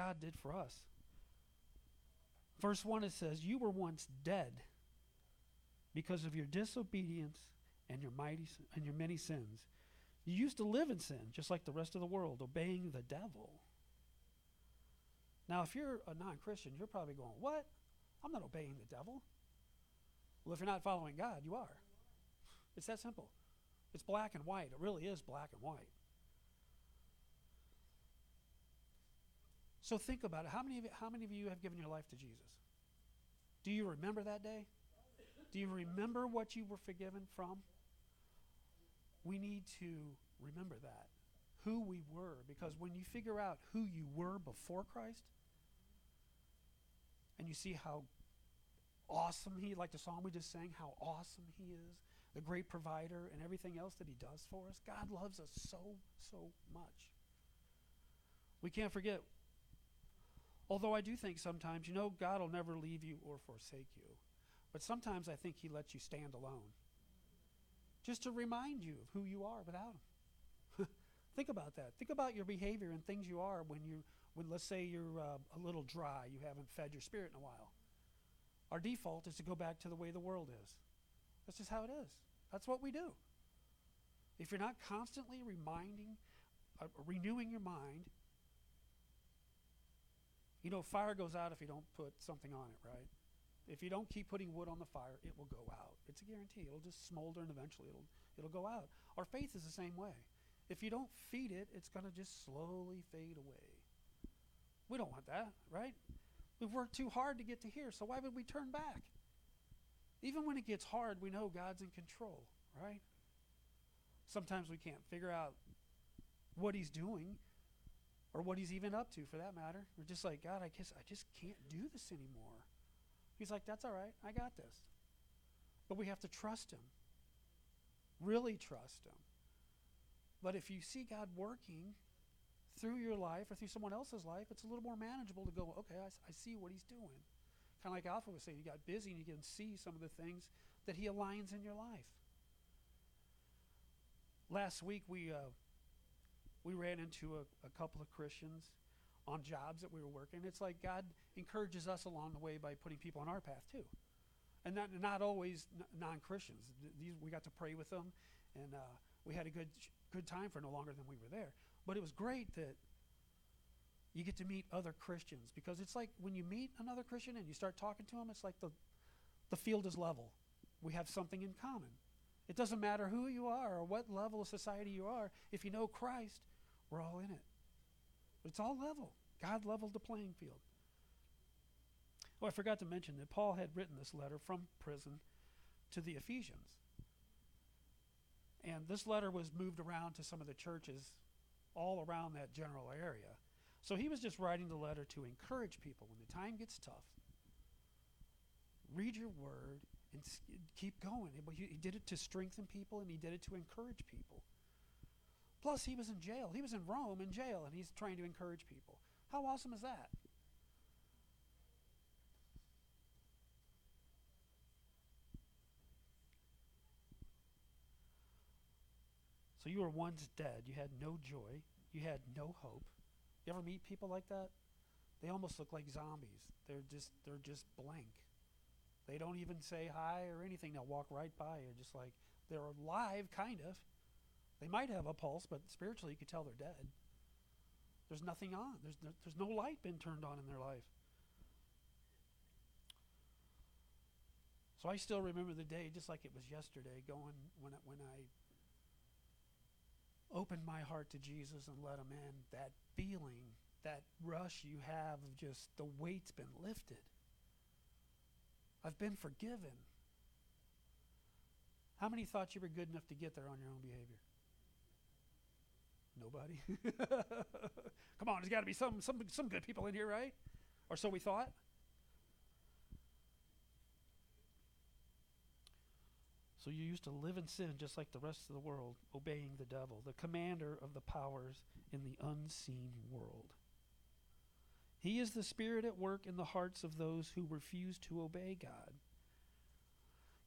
God did for us. Verse 1, it says, you were once dead because of your disobedience and your many sins. You used to live in sin, just like the rest of the world, obeying the devil. Now, if you're a non-Christian, you're probably going, what? I'm not obeying the devil. Well, if you're not following God, you are. It's that simple. It's black and white. It really is black and white. So think about it. How many of you have given your life to Jesus? Do you remember that day? Do you remember what you were forgiven from? We need to remember that, who we were, because when you figure out who you were before Christ, and you see how awesome like the song we just sang, how awesome he is, the great provider and everything else that he does for us. God loves us so, so much. We can't forget. Although I do think sometimes, God will never leave you or forsake you. But sometimes I think he lets you stand alone, just to remind you of who you are without him. Think about that. Think about your behavior and things you are when let's say you're a little dry, you haven't fed your spirit in a while. Our default is to go back to the way the world is. That's just how it is. That's what we do. If you're not constantly renewing your mind, fire goes out if you don't put something on it, right? If you don't keep putting wood on the fire, it will go out. It's a guarantee. It'll just smolder and eventually it'll go out. Our faith is the same way. If you don't feed it, it's going to just slowly fade away. We don't want that, right? We've worked too hard to get to here, so why would we turn back? Even when it gets hard, we know God's in control, right? Sometimes we can't figure out what he's doing or what he's even up to, for that matter. We're just like, God, I just can't do this anymore. He's like, that's all right. I got this. But we have to trust him. Really trust him. But if you see God working through your life or through someone else's life, it's a little more manageable to go, okay, I see what he's doing. Kind of like Alpha was saying, you got busy and you can see some of the things that he aligns in your life. Last week we ran into a couple of Christians on jobs that we were working. It's like God encourages us along the way by putting people on our path too. And not always non-Christians. These we got to pray with them, and we had a good time for no longer than we were there. But it was great that you get to meet other Christians, because it's like when you meet another Christian and you start talking to them, it's like the field is level. We have something in common. It doesn't matter who you are or what level of society you are. If you know Christ, we're all in it. It's all level. God leveled the playing field. Oh, I forgot to mention that Paul had written this letter from prison to the Ephesians. And this letter was moved around to some of the churches all around that general area. So he was just writing the letter to encourage people when the time gets tough. Read your word and keep going. He did it to strengthen people, and he did it to encourage people. Plus, he was in jail. He was in Rome in jail, and he's trying to encourage people. How awesome is that? So you were once dead. You had no joy. You had no hope. You ever meet people like that? They almost look like zombies. They're just blank. They don't even say hi or anything. They'll walk right by you, just like they're alive, kind of. They might have a pulse, but spiritually you could tell they're dead. There's nothing on. There's no light been turned on in their life. So I still remember the day, just like it was yesterday, going when I opened my heart to Jesus and let him in, that feeling, that rush you have of just the weight's been lifted. I've been forgiven. How many thought you were good enough to get there on your own behavior? Nobody. Come on, there's got to be some good people in here, right? Or so we thought. So you used to live in sin just like the rest of the world, obeying the devil, the commander of the powers in the unseen world. He is the spirit at work in the hearts of those who refuse to obey God.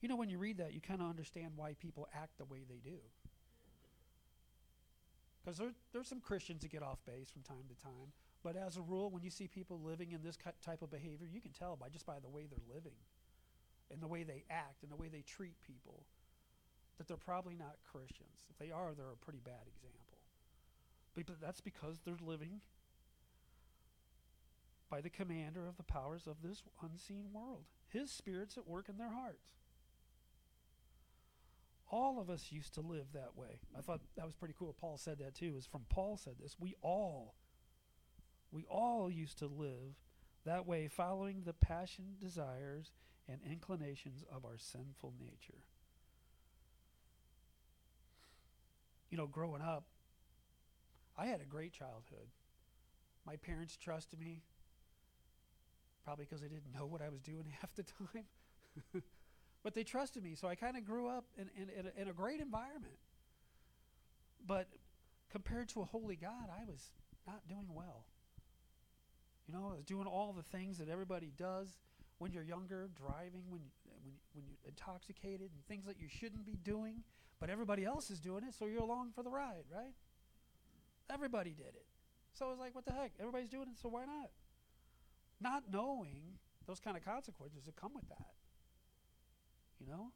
When you read that, you kind of understand why people act the way they do. Because there's some Christians that get off base from time to time, But as a rule, when you see people living in this type of behavior, you can tell by the way they're living and the way they act and the way they treat people that they're probably not Christians. If they are, they're a pretty bad example. But that's because they're living by the commander of the powers of this unseen world. His spirit's at work in their hearts. All of us used to live that way. I thought that was pretty cool. Paul said that too. It was from Paul said this. We all used to live that way, following the passion, desires, and inclinations of our sinful nature. You know, growing up, I had a great childhood. My parents trusted me, probably because they didn't know what I was doing half the time. But they trusted me, so I kind of grew up in a great environment. But compared to a holy God, I was not doing well. You know, I was doing all the things that everybody does when you're younger, driving, when you're intoxicated, and things that you shouldn't be doing, but everybody else is doing it, so you're along for the ride, right? Everybody did it. So I was like, what the heck? Everybody's doing it, so why not? Not knowing those kind of consequences that come with that. You know?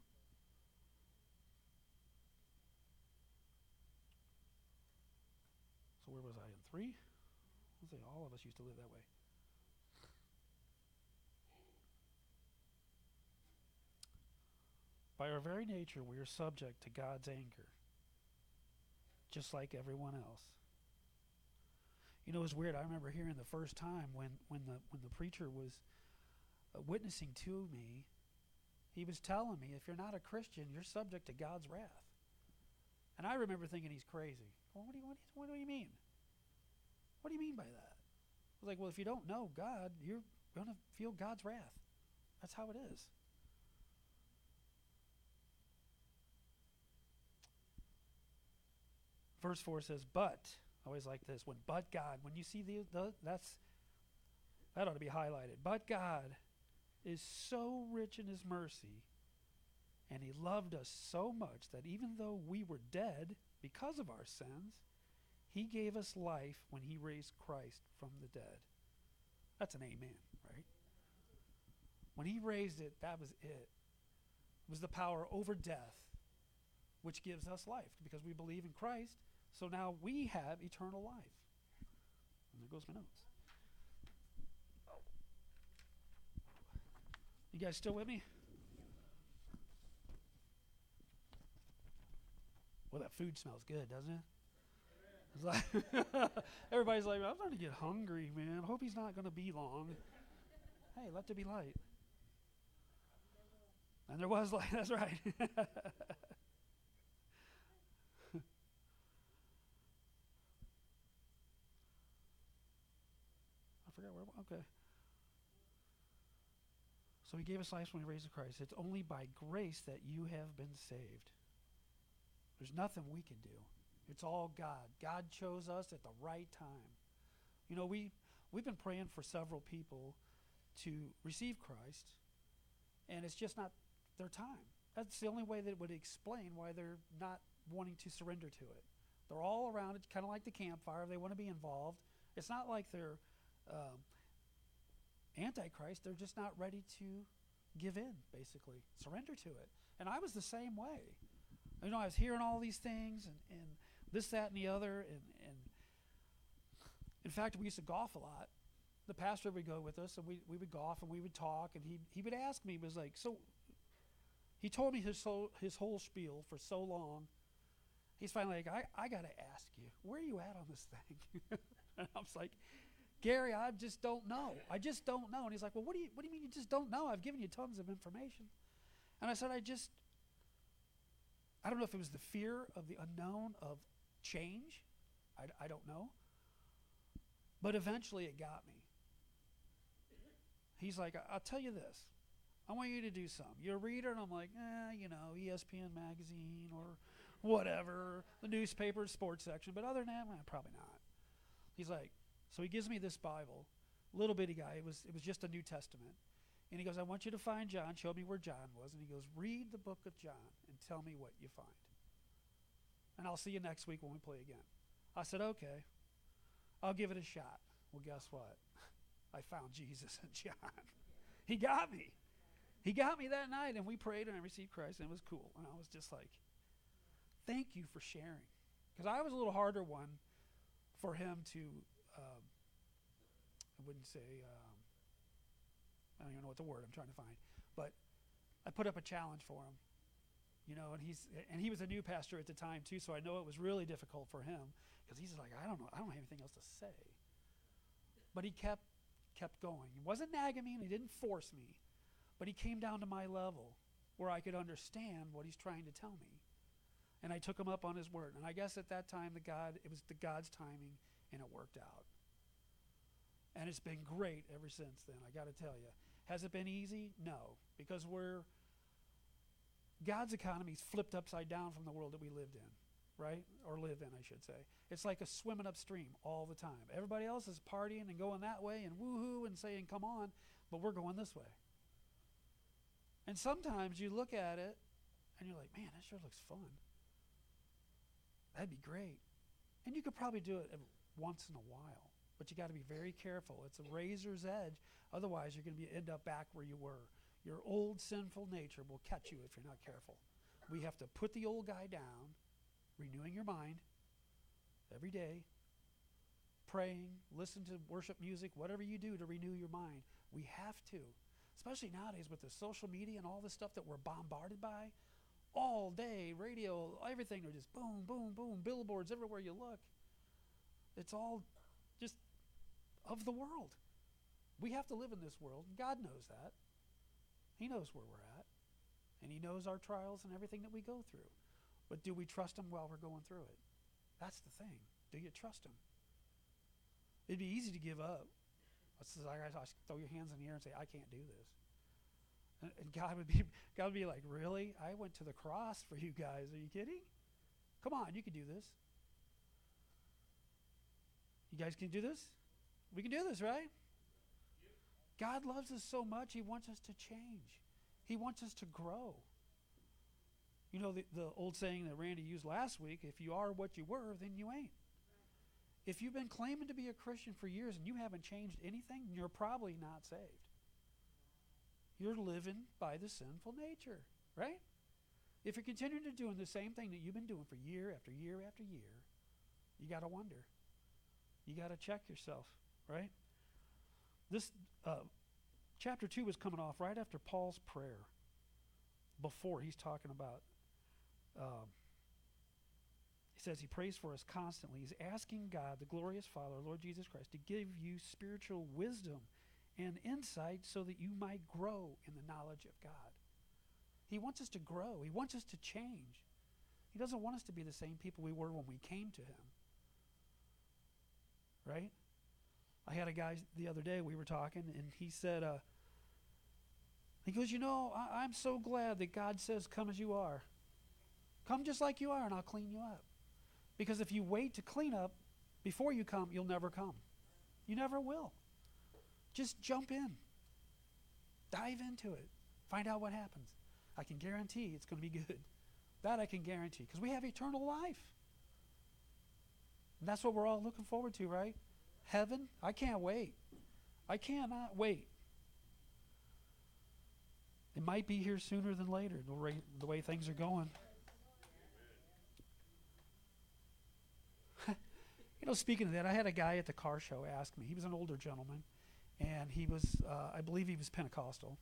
So where was I in 3? I'll say all of us used to live that way. By our very nature, we are subject to God's anger, just like everyone else. You know, it's weird. I remember hearing the first time when the preacher was witnessing to me, he was telling me, if you're not a Christian, you're subject to God's wrath. And I remember thinking he's crazy. Well, what do you mean? What do you mean by that? I was like, well, if you don't know God, you're going to feel God's wrath. That's how it is. Verse 4 says, but, I always like this, but God, when you see that ought to be highlighted. But God is so rich in his mercy, and he loved us so much that even though we were dead because of our sins, he gave us life when he raised Christ from the dead. That's an amen, right? When he raised it, that was it. It was the power over death, which gives us life because we believe in Christ. So now we have eternal life. And there goes my notes. You guys still with me? Well, that food smells good, doesn't it? Everybody's like, I'm starting to get hungry, man. I hope he's not going to be long. Hey, let there be light. And there was light, that's right. I forgot where, okay. So he gave us life when he raised Christ. It's only by grace that you have been saved. There's nothing we can do. It's all God. God chose us at the right time. You know, we've been praying for several people to receive Christ, and it's just not their time. That's the only way that it would explain why they're not wanting to surrender to it. They're all around it, kind of like the campfire. They want to be involved. It's not like they're anti-Christ. They're just not ready to give in, basically, surrender to it. And I was the same way. You know, I was hearing all these things and this, that, and the other. And in fact, we used to golf a lot. The pastor would go with us, and we would golf, and we would talk. And he would ask me, was like, so he told me his whole spiel for so long. He's finally like, I got to ask you, where are you at on this thing? And I was like, Gary, I just don't know. I just don't know. And he's like, well, what do you mean you just don't know? I've given you tons of information. And I said, I don't know if it was the fear of the unknown, of change. I don't know. But eventually it got me. He's like, I'll tell you this. I want you to do something. You're a reader, and I'm like, ESPN magazine or whatever, the newspaper, sports section. But other than that, probably not. He's like, so he gives me this Bible, little bitty guy. It was just a New Testament. And he goes, I want you to find John. Show me where John was. And he goes, read the book of John and tell me what you find. And I'll see you next week when we play again. I said, okay, I'll give it a shot. Well, guess what? I found Jesus in John. He got me. He got me that night, and we prayed, and I received Christ, and it was cool. And I was just like, thank you for sharing. Because I was a little harder one for him to, I wouldn't say, I don't even know what the word I'm trying to find. But I put up a challenge for him. You know, and he was a new pastor at the time, too, so I know it was really difficult for him. Because he's like, I don't know, I don't have anything else to say. But he kept going. He wasn't nagging me, and he didn't force me. But he came down to my level where I could understand what he's trying to tell me. And I took him up on his word. And I guess at that time, it was the God's timing, and it worked out. And it's been great ever since then, I got to tell you. Has it been easy? No, because God's economy's flipped upside down from the world that we lived in, right? Or live in, I should say. It's like a swimming upstream all the time. Everybody else is partying and going that way and woohoo and saying, come on, but we're going this way. And sometimes you look at it and you're like, man, that sure looks fun. That'd be great. And you could probably do it once in a while, but you got to be very careful. It's a razor's edge. Otherwise, you're going to end up back where you were. Your old sinful nature will catch you if you're not careful. We have to put the old guy down, renewing your mind every day, praying, listen to worship music, whatever you do to renew your mind. We have to, especially nowadays with the social media and all the stuff that we're bombarded by. All day, radio, everything, they're just boom, boom, boom, billboards everywhere you look. It's all just of the world. We have to live in this world. God knows that. He knows where we're at. And he knows our trials and everything that we go through. But do we trust him while we're going through it? That's the thing. Do you trust him? It'd be easy to give up. I throw your hands in the air and say, I can't do this. And God would be like, really? I went to the cross for you guys. Are you kidding? Come on, you can do this. You guys can do this? We can do this, right? God loves us so much, he wants us to change. He wants us to grow. You know the old saying that Randy used last week, if you are what you were, then you ain't. If you've been claiming to be a Christian for years and you haven't changed anything, you're probably not saved. You're living by the sinful nature, right? If you're continuing to doing the same thing that you've been doing for year after year after year, you got to wonder. You got to check yourself, right? This chapter 2 was coming off right after Paul's prayer before he's talking about, he says he prays for us constantly. He's asking God, the glorious Father, Lord Jesus Christ, to give you spiritual wisdom and insight so that you might grow in the knowledge of God. He wants us to grow. He wants us to change. He doesn't want us to be the same people we were when we came to him. Right? I had a guy the other day, we were talking, and he said, he goes, you know, I'm so glad that God says, come as you are. Come just like you are, and I'll clean you up. Because if you wait to clean up before you come, you'll never come. You never will. Just jump in. Dive into it. Find out what happens. I can guarantee it's going to be good. That I can guarantee, because we have eternal life. And that's what we're all looking forward to, right? Heaven, I can't wait. I cannot wait. It might be here sooner than later, the way things are going. You know, speaking of that, I had a guy at the car show ask me. He was an older gentleman. And he was, I believe he was Pentecostal,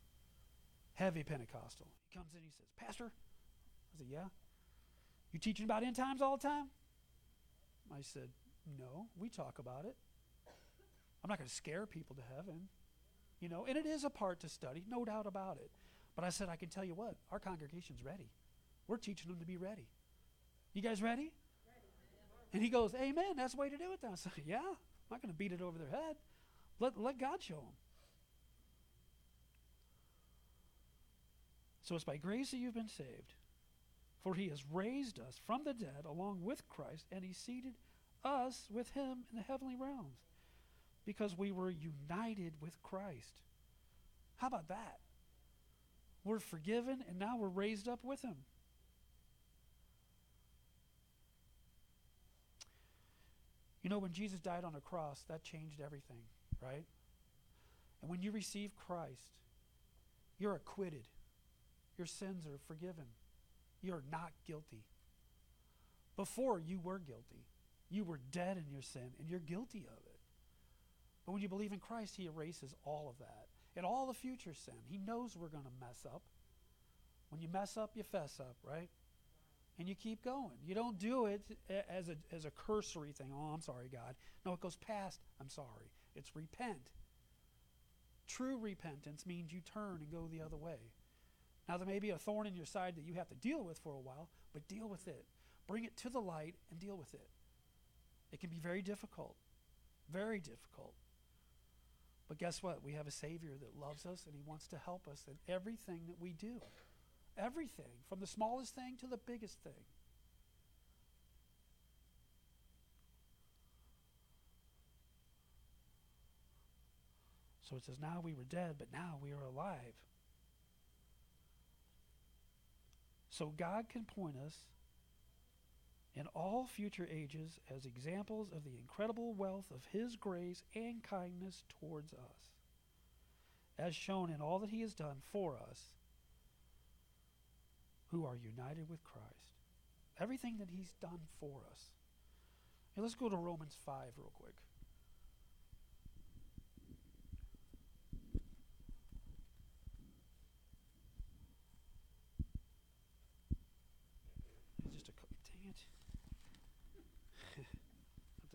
heavy Pentecostal. He comes in, he says, Pastor, I said, yeah. You teaching about end times all the time? I said, no, we talk about it. I'm not going to scare people to heaven, you know. And it is a part to study, no doubt about it. But I said, I can tell you what, our congregation's ready. We're teaching them to be ready. You guys ready? And he goes, amen, that's the way to do it then. I said, yeah, I'm not going to beat it over their head. Let God show them. So it's by grace that you've been saved. For he has raised us from the dead along with Christ, and he seated us with him in the heavenly realms, because we were united with Christ. How about that? We're forgiven, and now we're raised up with him. You know, when Jesus died on a cross, that changed everything, right? And when you receive Christ, you're acquitted. Your sins are forgiven. You're not guilty. Before, you were guilty. You were dead in your sin, and you're guilty of it. But when you believe in Christ, he erases all of that and all the future sin. He knows we're going to mess up. When you mess up, you fess up, right? And you keep going. You don't do it as a cursory thing. Oh, I'm sorry, God. No, it goes past I'm sorry. It's repent. True repentance means you turn and go the other way. Now, there may be a thorn in your side that you have to deal with for a while, but deal with it. Bring it to the light and deal with it. It can be very difficult, very difficult. But guess what? We have a Savior that loves us, and he wants to help us in everything that we do. Everything, from the smallest thing to the biggest thing. So it says, now we were dead, but now we are alive. So God can point us in all future ages as examples of the incredible wealth of his grace and kindness towards us, as shown in all that he has done for us who are united with Christ. Everything that he's done for us. And let's go to Romans 5 real quick.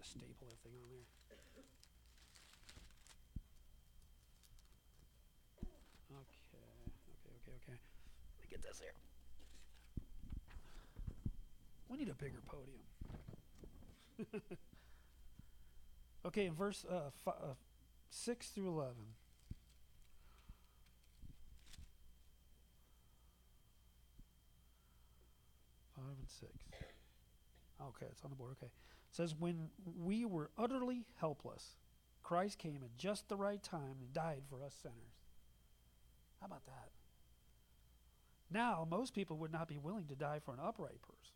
Staple that thing on there. Okay. Let me get this here. We need a bigger podium. Okay, in verse 6 through 11. Five and six. Okay, it's on the board. Okay. It says, when we were utterly helpless, Christ came at just the right time and died for us sinners. How about that? Now, most people would not be willing to die for an upright person,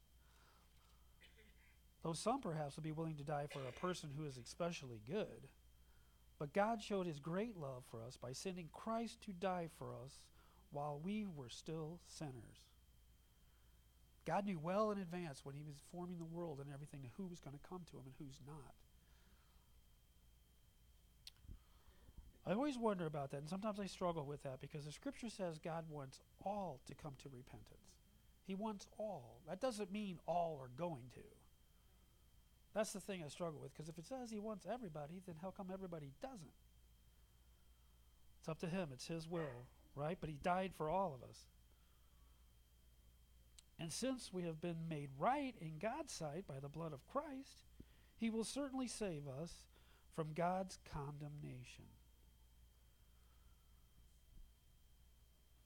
though some perhaps would be willing to die for a person who is especially good. But God showed his great love for us by sending Christ to die for us while we were still sinners. God knew well in advance when he was forming the world and everything, who was going to come to him and who's not. I always wonder about that, and sometimes I struggle with that, because the scripture says God wants all to come to repentance. He wants all. That doesn't mean all are going to. That's the thing I struggle with, because if it says he wants everybody, then how come everybody doesn't? It's up to him. It's his will, right? But he died for all of us. And since we have been made right in God's sight by the blood of Christ, he will certainly save us from God's condemnation.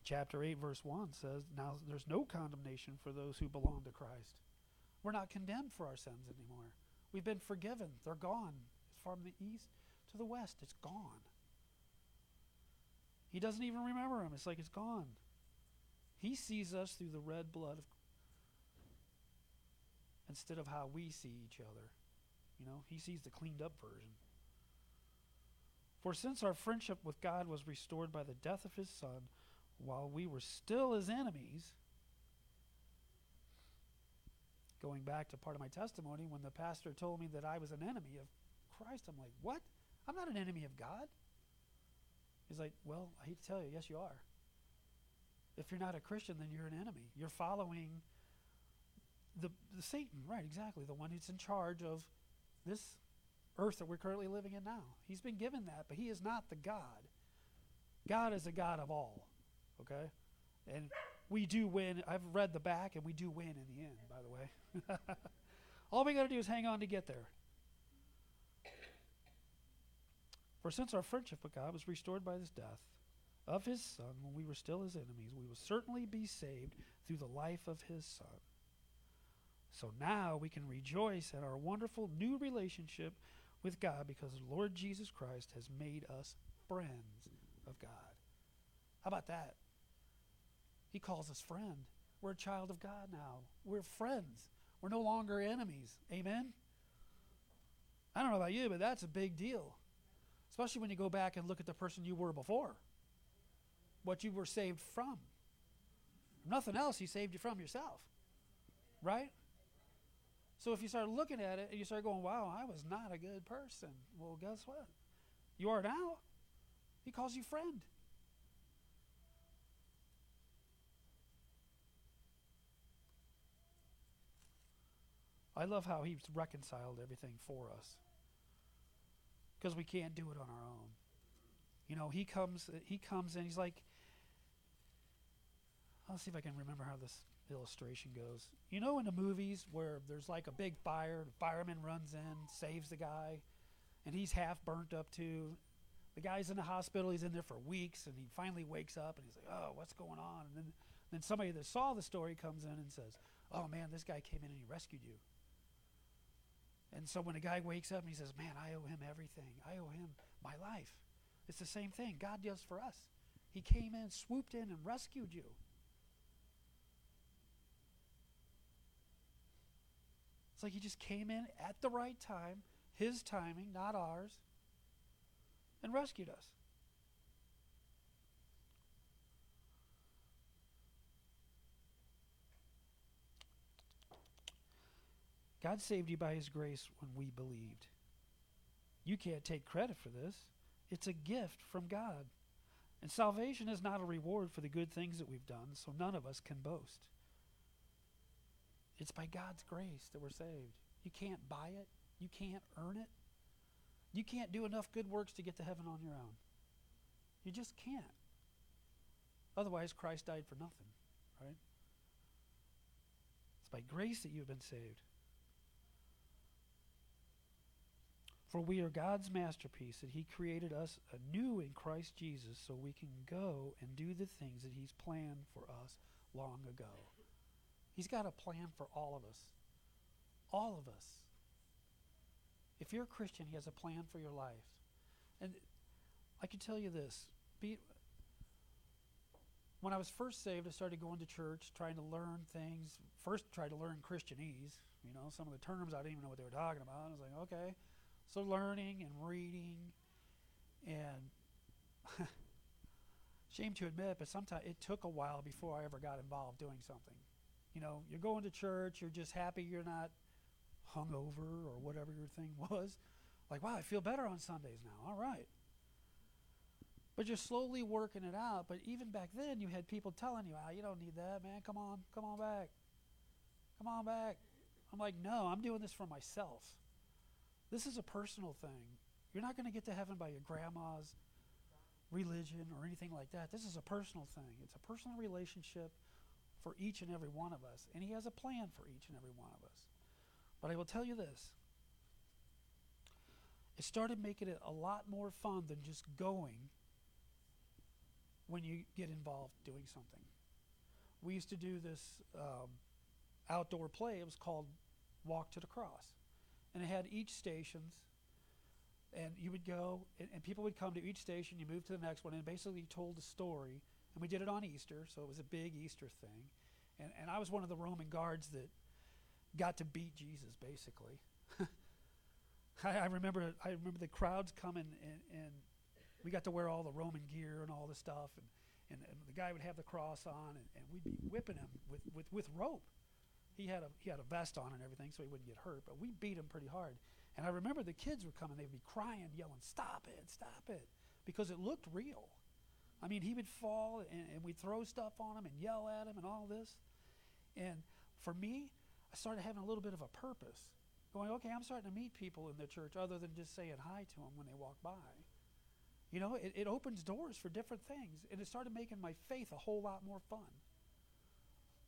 Chapter 8, verse 1 says, now there's no condemnation for those who belong to Christ. We're not condemned for our sins anymore. We've been forgiven. They're gone. From the east to the west, it's gone. He doesn't even remember them. It's like it's gone. He sees us through the red blood of instead of how we see each other. You know, he sees the cleaned up version. For since our friendship with God was restored by the death of his son, while we were still his enemies, going back to part of my testimony, when the pastor told me that I was an enemy of Christ, I'm like, what? I'm not an enemy of God. He's like, well, I hate to tell you, yes, you are. If you're not a Christian, then you're an enemy. You're following the Satan, right, exactly, the one who's in charge of this earth that we're currently living in now. He's been given that, but he is not the God. God is the God of all, okay? And we do win. I've read the back, and we do win in the end, by the way. All we got to do is hang on to get there. For since our friendship with God was restored by his death of his son, when we were still his enemies, we will certainly be saved through the life of his son. So now we can rejoice at our wonderful new relationship with God, because the Lord Jesus Christ has made us friends of God. How about that? He calls us friend. We're a child of God now. We're friends. We're no longer enemies. Amen? I don't know about you, but that's a big deal. Especially when you go back and look at the person you were before. What you were saved from. If nothing else, he saved you from yourself. Right? So if you start looking at it and you start going, wow, I was not a good person. Well, guess what? You are now. He calls you friend. I love how he's reconciled everything for us, because we can't do it on our own. You know, he comes and he's like, I'll see if I can remember how this illustration goes. You know, in the movies where there's like a big fire, the fireman runs in, saves the guy, and he's half burnt up too. The guy's in the hospital, he's in there for weeks, and he finally wakes up and he's like, oh, what's going on? And then somebody that saw the story comes in and says, oh man, this guy came in and he rescued you. And so when a guy wakes up and he says, man, I owe him everything. I owe him my life. It's the same thing God does for us. He came in, swooped in, and rescued you. It's like he just came in at the right time, his timing, not ours, and rescued us. God saved you by his grace when we believed. You can't take credit for this. It's a gift from God. And salvation is not a reward for the good things that we've done, so none of us can boast. It's by God's grace that we're saved. You can't buy it. You can't earn it. You can't do enough good works to get to heaven on your own. You just can't. Otherwise, Christ died for nothing, right? It's by grace that you've been saved. For we are God's masterpiece, and he created us anew in Christ Jesus so we can go and do the things that he's planned for us long ago. He's got a plan for all of us. All of us. If you're a Christian, he has a plan for your life. And I can tell you this. When I was first saved, I started going to church, trying to learn things. First, tried to learn Christianese. You know, some of the terms I didn't even know what they were talking about. I was like, okay. So learning and reading, and shame to admit, but sometimes it took a while before I ever got involved doing something. You know, you're going to church, you're just happy you're not hungover or whatever your thing was. Like, wow, I feel better on Sundays now, all right. But you're slowly working it out, but even back then you had people telling you, oh, you don't need that, man, come on back. I'm like, no, I'm doing this for myself. This is a personal thing. You're not going to get to heaven by your grandma's religion or anything like that. This is a personal thing. It's a personal relationship for each and every one of us. And he has a plan for each and every one of us. But I will tell you this. It started making it a lot more fun than just going when you get involved doing something. We used to do this outdoor play. It was called Walk to the Cross. And it had each stations, and you would go, and people would come to each station, you move to the next one, and basically told a story, and we did it on Easter, so it was a big Easter thing. And I was one of the Roman guards that got to beat Jesus, basically. I remember the crowds coming, and we got to wear all the Roman gear and all the stuff, and the guy would have the cross on, and we'd be whipping him with rope. He had a vest on and everything, so he wouldn't get hurt, but we beat him pretty hard. And I remember the kids were coming. They'd be crying, yelling, stop it, because it looked real. I mean, he would fall, and we'd throw stuff on him and yell at him and all this. And for me, I started having a little bit of a purpose, going, okay, I'm starting to meet people in the church other than just saying hi to them when they walk by. You know, it opens doors for different things, and it started making my faith a whole lot more fun.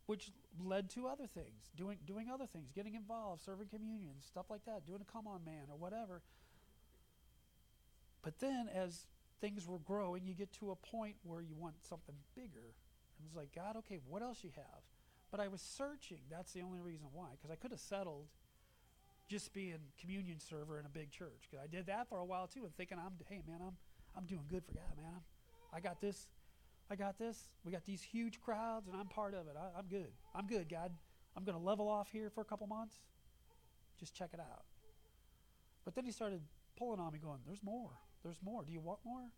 Which led to other things, doing other things, getting involved, serving communion, stuff like that, doing a come-on man or whatever. But then as things were growing, you get to a point where you want something bigger. And it's like, God, okay, what else you have? But I was searching. That's the only reason why, because I could have settled just being communion server in a big church. Because I did that for a while too, and thinking, I'm doing good for God, man. I got this. We got these huge crowds, and I'm part of it. I'm good. I'm good, God. I'm going to level off here for a couple months. Just check it out. But then he started pulling on me going, there's more. There's more. Do you want more?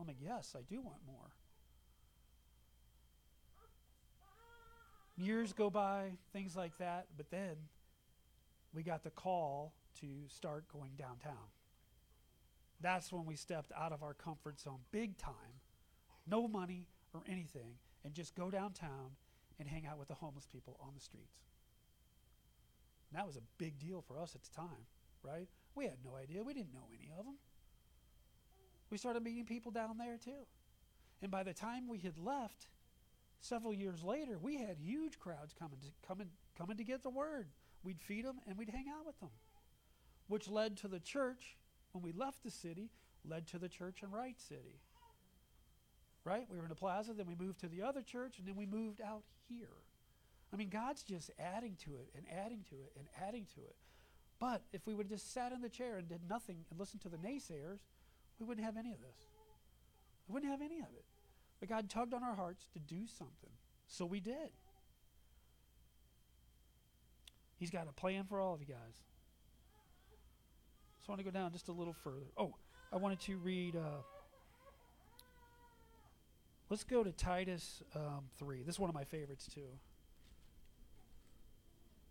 I'm like, yes, I do want more. Years go by, things like that. But then we got the call to start going downtown. That's when we stepped out of our comfort zone big time. No money or anything. And just go downtown and hang out with the homeless people on the streets. And that was a big deal for us at the time, right? We had no idea. We didn't know any of them. We started meeting people down there too. And by the time we had left, several years later, we had huge crowds coming to get the word. We'd feed them and we'd hang out with them, which led to the church, when we left the city, led to the church in Wright City. Right? We were in the plaza, then we moved to the other church, and then we moved out here. I mean, God's just adding to it and adding to it and adding to it. But if we would have just sat in the chair and did nothing and listened to the naysayers, we wouldn't have any of this. We wouldn't have any of it. But God tugged on our hearts to do something. So we did. He's got a plan for all of you guys. So I want to go down just a little further. Oh, I wanted to read... Let's go to Titus 3. This is one of my favorites, too.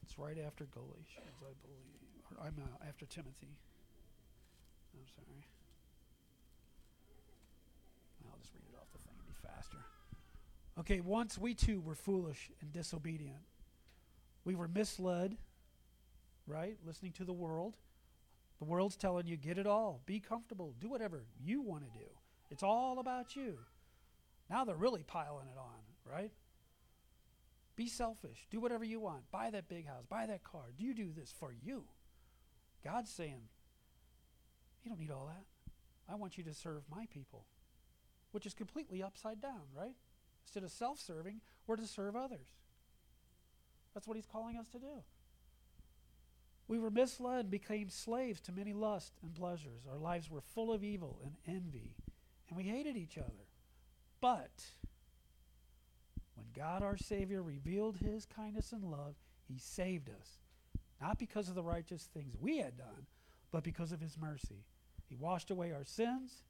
It's right after Galatians, I believe. Or after Timothy. I'm sorry. I'll just read it off the thing. It'll be faster. Okay, once we, too, were foolish and disobedient. We were misled, right? Listening to the world. The world's telling you, get it all. Be comfortable. Do whatever you want to do. It's all about you. Now they're really piling it on, right? Be selfish. Do whatever you want. Buy that big house. Buy that car. Do you do this for you? God's saying, you don't need all that. I want you to serve my people, which is completely upside down, right? Instead of self-serving, we're to serve others. That's what he's calling us to do. We were misled and became slaves to many lusts and pleasures. Our lives were full of evil and envy, and we hated each other. But when God our Savior revealed his kindness and love, he saved us, not because of the righteous things we had done, but because of his mercy. He washed away our sins,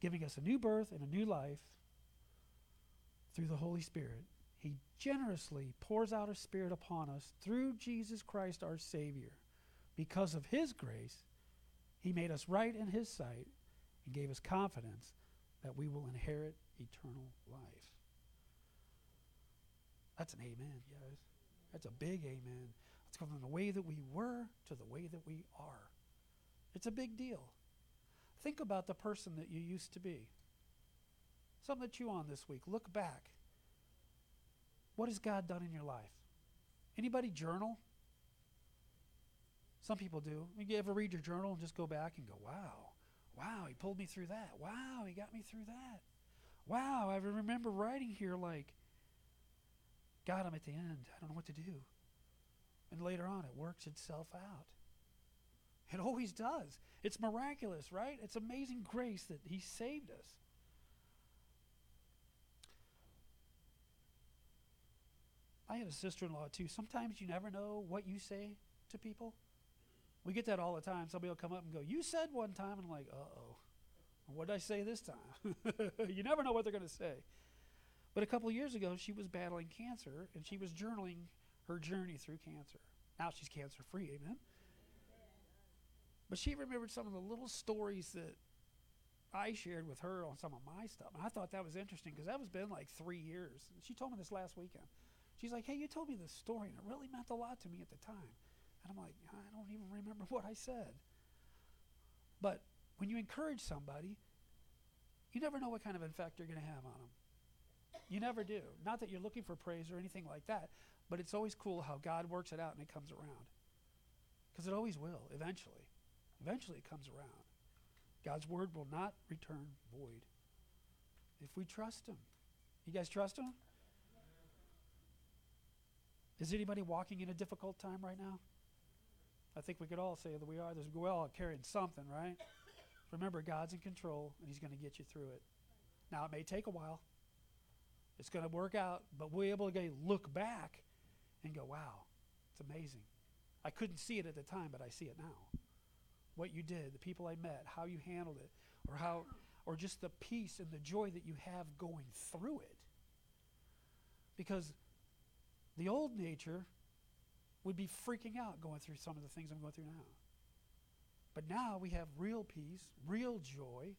giving us a new birth and a new life through the Holy Spirit. He generously pours out his Spirit upon us through Jesus Christ our Savior. Because of his grace, he made us right in his sight and gave us confidence that we will inherit eternal life. That's an amen, guys. That's a big amen. Let's go from the way that we were to the way that we are. It's a big deal. Think about the person that you used to be. Something to chew on this week. Look back. What has God done in your life? Anybody journal? Some people do. You ever read your journal and just go back and go, wow, he pulled me through that. Wow, he got me through that. Wow, I remember writing here like, God, I'm at the end. I don't know what to do. And later on, it works itself out. It always does. It's miraculous, right? It's amazing grace that he saved us. I had a sister-in-law, too. Sometimes you never know what you say to people. We get that all the time. Somebody will come up and go, you said one time. And I'm like, uh-oh. What did I say this time? You never know what they're going to say. But a couple of years ago, she was battling cancer, and she was journaling her journey through cancer. Now she's cancer-free, amen? But she remembered some of the little stories that I shared with her on some of my stuff. And I thought that was interesting because that was been like 3 years. And she told me this last weekend. She's like, hey, you told me this story, and it really meant a lot to me at the time. And I'm like, I don't even remember what I said. But when you encourage somebody, you never know what kind of effect you're going to have on them. You never do. Not that you're looking for praise or anything like that, but it's always cool how God works it out and it comes around. Because it always will, eventually. Eventually it comes around. God's word will not return void if we trust him. You guys trust him? Is anybody walking in a difficult time right now? I think we could all say that we are. We're all carrying something, right? Remember, God's in control, and he's going to get you through it. Now, it may take a while. It's going to work out, but we're able to look back and go, wow, it's amazing. I couldn't see it at the time, but I see it now. what you did, the people I met, how you handled it, or just the peace and the joy that you have going through it. Because the old nature would be freaking out going through some of the things I'm going through now. But now we have real peace, real joy.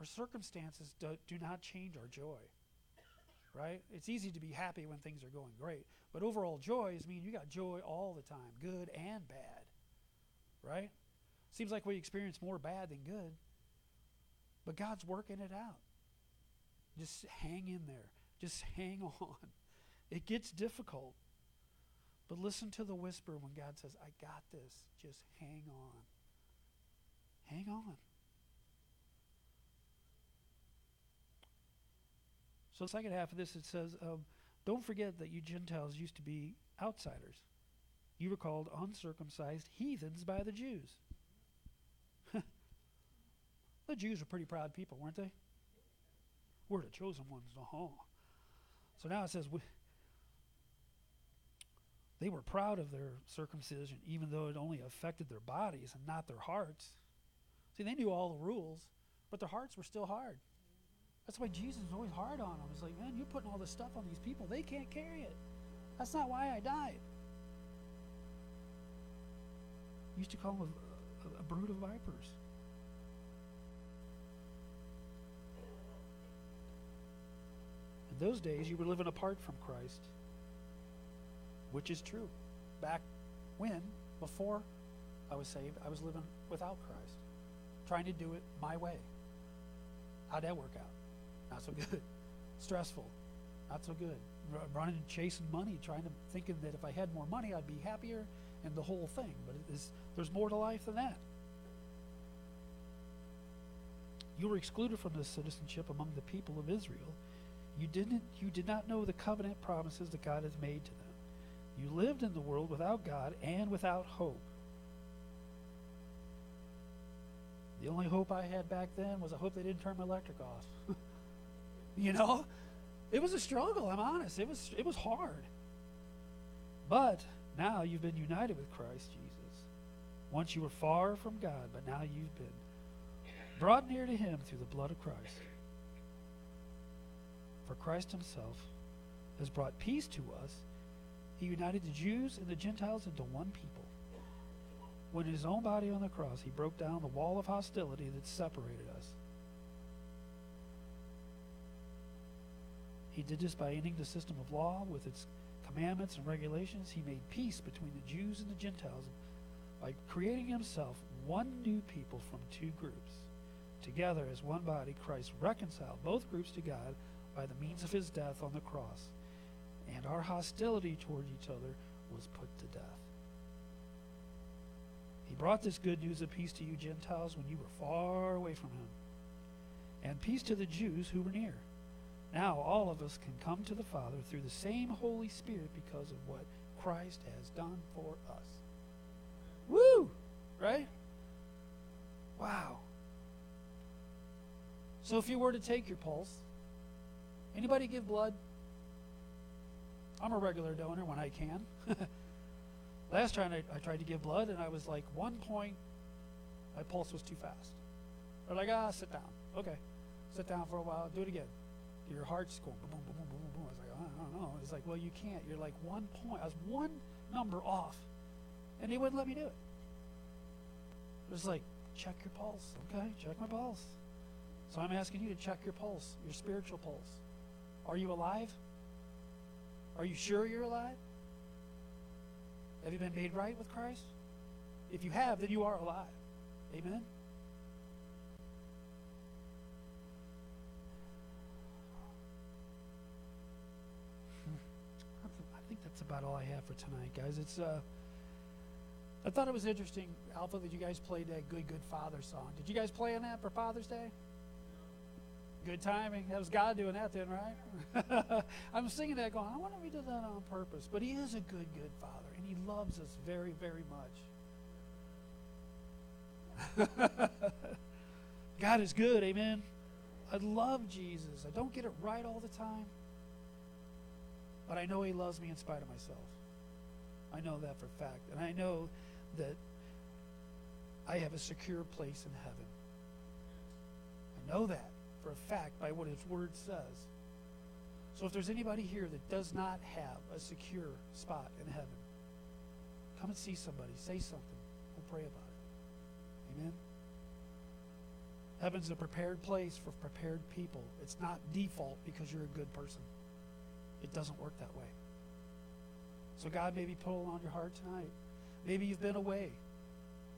Our circumstances do not change our joy, right? It's easy to be happy when things are going great. But overall joy is mean you got joy all the time, good and bad, right? Seems like we experience more bad than good, but God's working it out. Just hang in there. Just hang on. It gets difficult. But listen to the whisper when God says, I got this. Just hang on. Hang on. So the second half of this, it says, don't forget that you Gentiles used to be outsiders. You were called uncircumcised heathens by the Jews. The Jews were pretty proud people, weren't they? We're the chosen ones. So now it says, they were proud of their circumcision, even though it only affected their bodies and not their hearts. See, they knew all the rules, but their hearts were still hard. That's why Jesus was always hard on them. It's like, man, you're putting all this stuff on these people. They can't carry it. That's not why I died. Used to call them a brood of vipers. In those days, you were living apart from Christ. Which is true. Back when, before I was saved, I was living without Christ, trying to do it my way. How'd that work out? Not so good. Stressful. Not so good. Running and chasing money, thinking that if I had more money, I'd be happier, and the whole thing. But there's more to life than that. You were excluded from this citizenship among the people of Israel. You did not know the covenant promises that God has made to them. You lived in the world without God and without hope. The only hope I had back then was I hope they didn't turn my electric off. You know? It was a struggle, I'm honest. It was hard. But now you've been united with Christ Jesus. Once you were far from God, but now you've been brought near to Him through the blood of Christ. For Christ Himself has brought peace to us. He united the Jews and the Gentiles into one people. When His own body on the cross, He broke down the wall of hostility that separated us. He did this by ending the system of law with its commandments and regulations. He made peace between the Jews and the Gentiles by creating Himself one new people from two groups. Together as one body, Christ reconciled both groups to God by the means of His death on the cross. And our hostility toward each other was put to death. He brought this good news of peace to you Gentiles when you were far away from Him, and peace to the Jews who were near. Now all of us can come to the Father through the same Holy Spirit because of what Christ has done for us. Woo! Right? Wow. So if you were to take your pulse, anybody give blood? I'm a regular donor when I can. Last time I tried to give blood, and I was like, 1 point, my pulse was too fast. They're like, sit down. Okay. Sit down for a while. Do it again. Your heart's going boom, boom, boom, boom, boom. I was like, I don't know. It's like, well, you can't. You're like 1 point. I was one number off, and they wouldn't let me do it. It was like, check your pulse. Okay, check my pulse. So I'm asking you to check your pulse, your spiritual pulse. Are you alive? Are you sure you're alive? Have you been made right with Christ? If you have, then you are alive. Amen? I think that's about all I have for tonight, guys. I thought it was interesting, Alpha, that you guys played that Good, Good Father song. Did you guys play on that for Father's Day? Good timing. That was God doing that then, right? I'm singing that going, I wonder if He did that on purpose. But He is a good, good Father, and He loves us very, very much. God is good, amen? I love Jesus. I don't get it right all the time, but I know He loves me in spite of myself. I know that for a fact. And I know that I have a secure place in heaven. I know that for a fact by what his word says. So if there's anybody here that does not have a secure spot in heaven, come and see somebody, say something, we'll pray about it. Amen? Heaven's a prepared place for prepared people. It's not default because you're a good person. It doesn't work that way. So God may be pulling on your heart tonight. Maybe you've been away.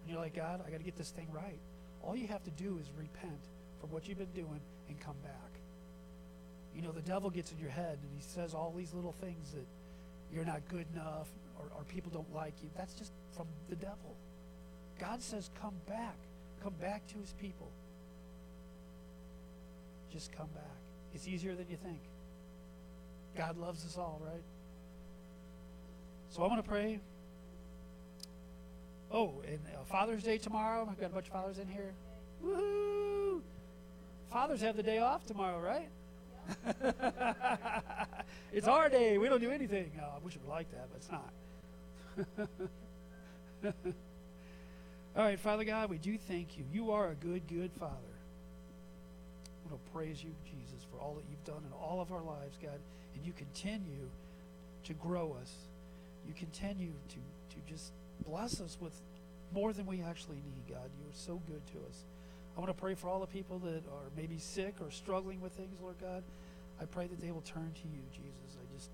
And you're like, God, I got to get this thing right. All you have to do is repent from what you've been doing and come back. You know, the devil gets in your head and he says all these little things that you're not good enough or people don't like you. That's just from the devil. God says come back. Come back to his people. Just come back. It's easier than you think. God loves us all, right? So I want to pray. Oh, and Father's Day tomorrow. I've got a bunch of fathers in here. Woohoo! Fathers have the day off tomorrow, right? It's our day. We don't do anything. Oh, I wish it were like that, but it's not. All right, Father God, we do thank you. You are a good, good Father. I want to praise you, Jesus, for all that you've done in all of our lives, God. And you continue to grow us. You continue to just bless us with more than we actually need, God. You are so good to us. I want to pray for all the people that are maybe sick or struggling with things, Lord God. I pray that they will turn to you, Jesus.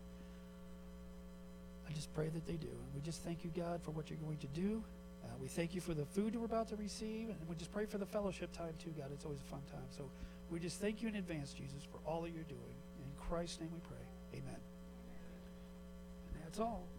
I just pray that they do. And we just thank you, God, for what you're going to do. We thank you for the food we're about to receive. And we just pray for the fellowship time, too, God. It's always a fun time. So we just thank you in advance, Jesus, for all that you're doing. In Christ's name we pray. Amen. And that's all.